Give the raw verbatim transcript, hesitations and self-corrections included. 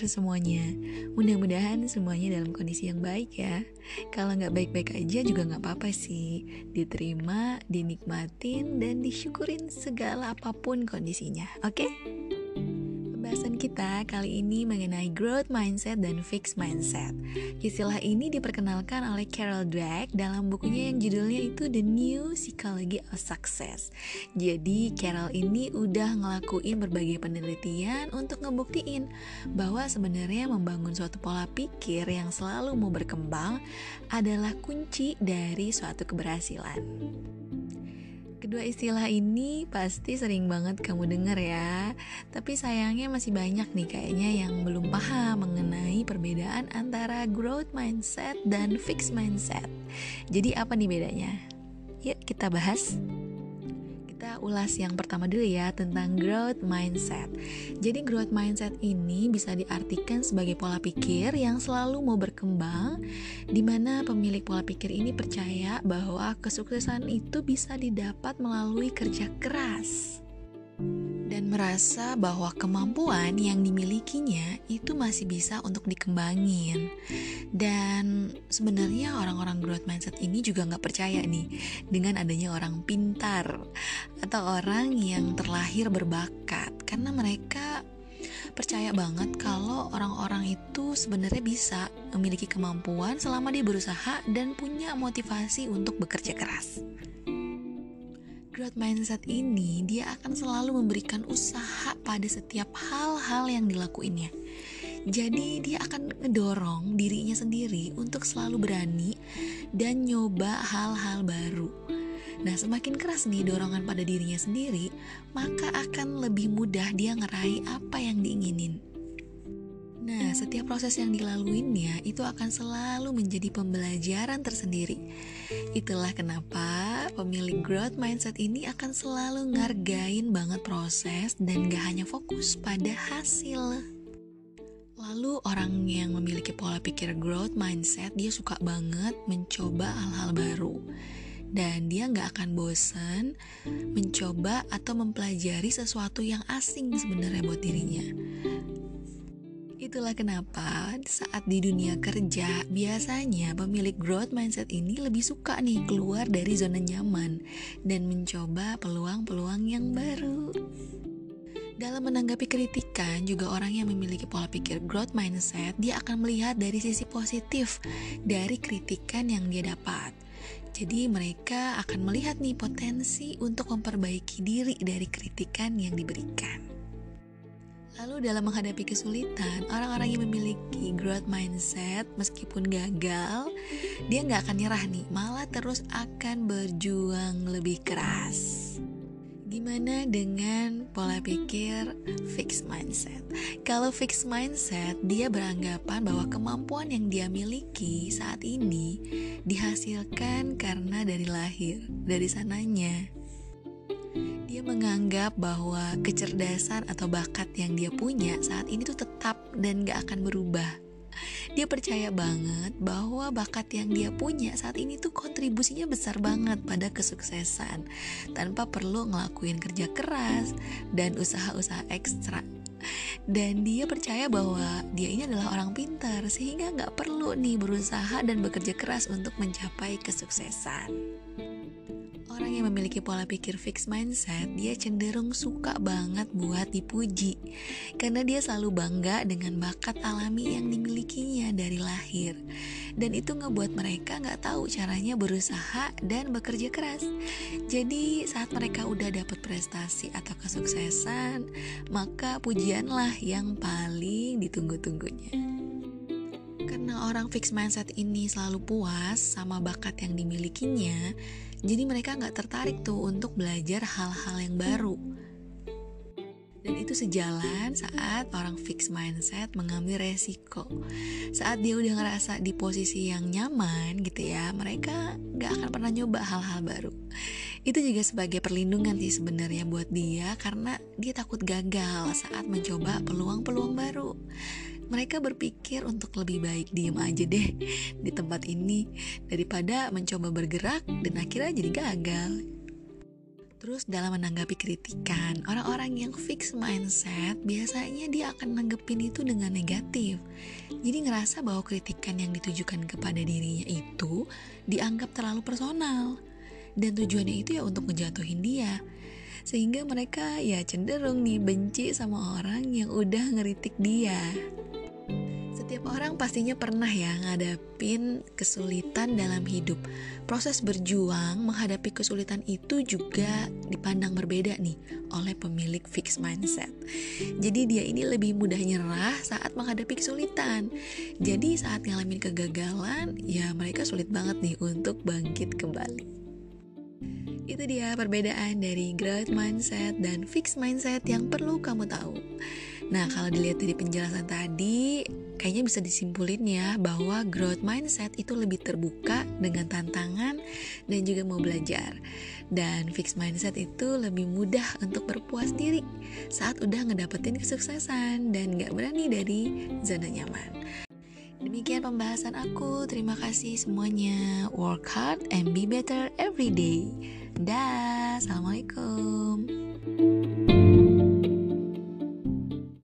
kabar semuanya? Mudah-mudahan semuanya dalam kondisi yang baik ya. Kalau gak baik-baik aja juga gak apa-apa sih. Diterima, dinikmatin, dan disyukurin segala apapun kondisinya, oke? Okay? Pembahasan kita kali ini mengenai Growth Mindset dan Fixed Mindset. Istilah ini diperkenalkan oleh Carol Dweck dalam bukunya yang judulnya itu The New Psychology of Success. Jadi Carol ini udah ngelakuin berbagai penelitian untuk ngebuktiin bahwa sebenarnya membangun suatu pola pikir yang selalu mau berkembang adalah kunci dari suatu keberhasilan. Kedua istilah ini pasti sering banget kamu dengar ya. Tapi sayangnya masih banyak nih kayaknya yang belum paham mengenai perbedaan antara growth mindset dan fixed mindset. Jadi apa nih bedanya? Yuk kita bahas. Kita ulas yang pertama dulu ya, tentang growth mindset. Jadi growth mindset ini bisa diartikan sebagai pola pikir yang selalu mau berkembang, di mana pemilik pola pikir ini percaya bahwa kesuksesan itu bisa didapat melalui kerja keras dan merasa bahwa kemampuan yang dimilikinya itu masih bisa untuk dikembangin. Dan sebenarnya orang-orang growth mindset ini juga gak percaya nih dengan adanya orang pintar atau orang yang terlahir berbakat, karena mereka percaya banget kalau orang-orang itu sebenarnya bisa memiliki kemampuan selama dia berusaha dan punya motivasi untuk bekerja keras. Growth mindset ini dia akan selalu memberikan usaha pada setiap hal-hal yang dilakuinnya. Jadi dia akan ngedorong dirinya sendiri untuk selalu berani dan nyoba hal-hal baru. Nah, semakin keras nih dorongan pada dirinya sendiri, maka akan lebih mudah dia ngeraih apa yang diinginin. Nah, setiap proses yang dilaluinya itu akan selalu menjadi pembelajaran tersendiri. Itulah kenapa pemilik growth mindset ini akan selalu ngargain banget proses dan gak hanya fokus pada hasil. Lalu orang yang memiliki pola pikir growth mindset, dia suka banget mencoba hal-hal baru. Dan dia gak akan bosan mencoba atau mempelajari sesuatu yang asing sebenarnya buat dirinya. Itulah kenapa saat di dunia kerja, biasanya pemilik growth mindset ini lebih suka nih keluar dari zona nyaman dan mencoba peluang-peluang yang baru. Dalam menanggapi kritikan, juga orang yang memiliki pola pikir growth mindset, dia akan melihat dari sisi positif dari kritikan yang dia dapat. Jadi mereka akan melihat nih potensi untuk memperbaiki diri dari kritikan yang diberikan. Lalu dalam menghadapi kesulitan, orang-orang yang memiliki growth mindset meskipun gagal, dia gak akan nyerah nih, malah terus akan berjuang lebih keras. Gimana dengan pola pikir fixed mindset? Kalau fixed mindset, dia beranggapan bahwa kemampuan yang dia miliki saat ini dihasilkan karena dari lahir, dari sananya. Dia menganggap bahwa kecerdasan atau bakat yang dia punya saat ini tuh tetap dan gak akan berubah. Dia percaya banget bahwa bakat yang dia punya saat ini tuh kontribusinya besar banget pada kesuksesan, tanpa perlu ngelakuin kerja keras dan usaha-usaha ekstra. Dan dia percaya bahwa dia ini adalah orang pintar, sehingga gak perlu nih berusaha dan bekerja keras untuk mencapai kesuksesan. Orang yang memiliki pola pikir fixed mindset, dia cenderung suka banget buat dipuji, karena dia selalu bangga dengan bakat alami yang dimilikinya dari lahir. Dan itu ngebuat mereka gak tahu caranya berusaha dan bekerja keras. Jadi saat mereka udah dapat prestasi atau kesuksesan, maka pujianlah yang paling ditunggu-tunggunya. Karena orang fixed mindset ini selalu puas sama bakat yang dimilikinya, jadi mereka gak tertarik tuh untuk belajar hal-hal yang baru. Dan itu sejalan saat orang fixed mindset mengambil resiko. Saat dia udah ngerasa di posisi yang nyaman gitu ya, mereka gak akan pernah nyoba hal-hal baru. Itu juga sebagai perlindungan sih sebenarnya buat dia, karena dia takut gagal saat mencoba peluang-peluang baru. Mereka berpikir untuk lebih baik diem aja deh di tempat ini daripada mencoba bergerak dan akhirnya jadi gagal. Terus dalam menanggapi kritikan, orang-orang yang fixed mindset biasanya dia akan nanggepin itu dengan negatif. Jadi ngerasa bahwa kritikan yang ditujukan kepada dirinya itu dianggap terlalu personal. Dan tujuannya itu ya untuk ngejatuhin dia. Sehingga mereka ya cenderung nih benci sama orang yang udah ngeritik dia. Setiap orang pastinya pernah ya ngadapin kesulitan dalam hidup. Proses berjuang menghadapi kesulitan itu juga dipandang berbeda nih oleh pemilik fixed mindset. Jadi dia ini lebih mudah nyerah saat menghadapi kesulitan. Jadi saat ngalamin kegagalan, ya mereka sulit banget nih untuk bangkit kembali. Itu dia perbedaan dari growth mindset dan fixed mindset yang perlu kamu tahu. Nah, kalau dilihat dari penjelasan tadi, kayaknya bisa disimpulin ya bahwa growth mindset itu lebih terbuka dengan tantangan dan juga mau belajar. Dan fixed mindset itu lebih mudah untuk berpuas diri saat udah ngedapetin kesuksesan dan gak berani dari zona nyaman. Demikian pembahasan aku, terima kasih semuanya. Work hard and be better every day. Dah, assalamualaikum.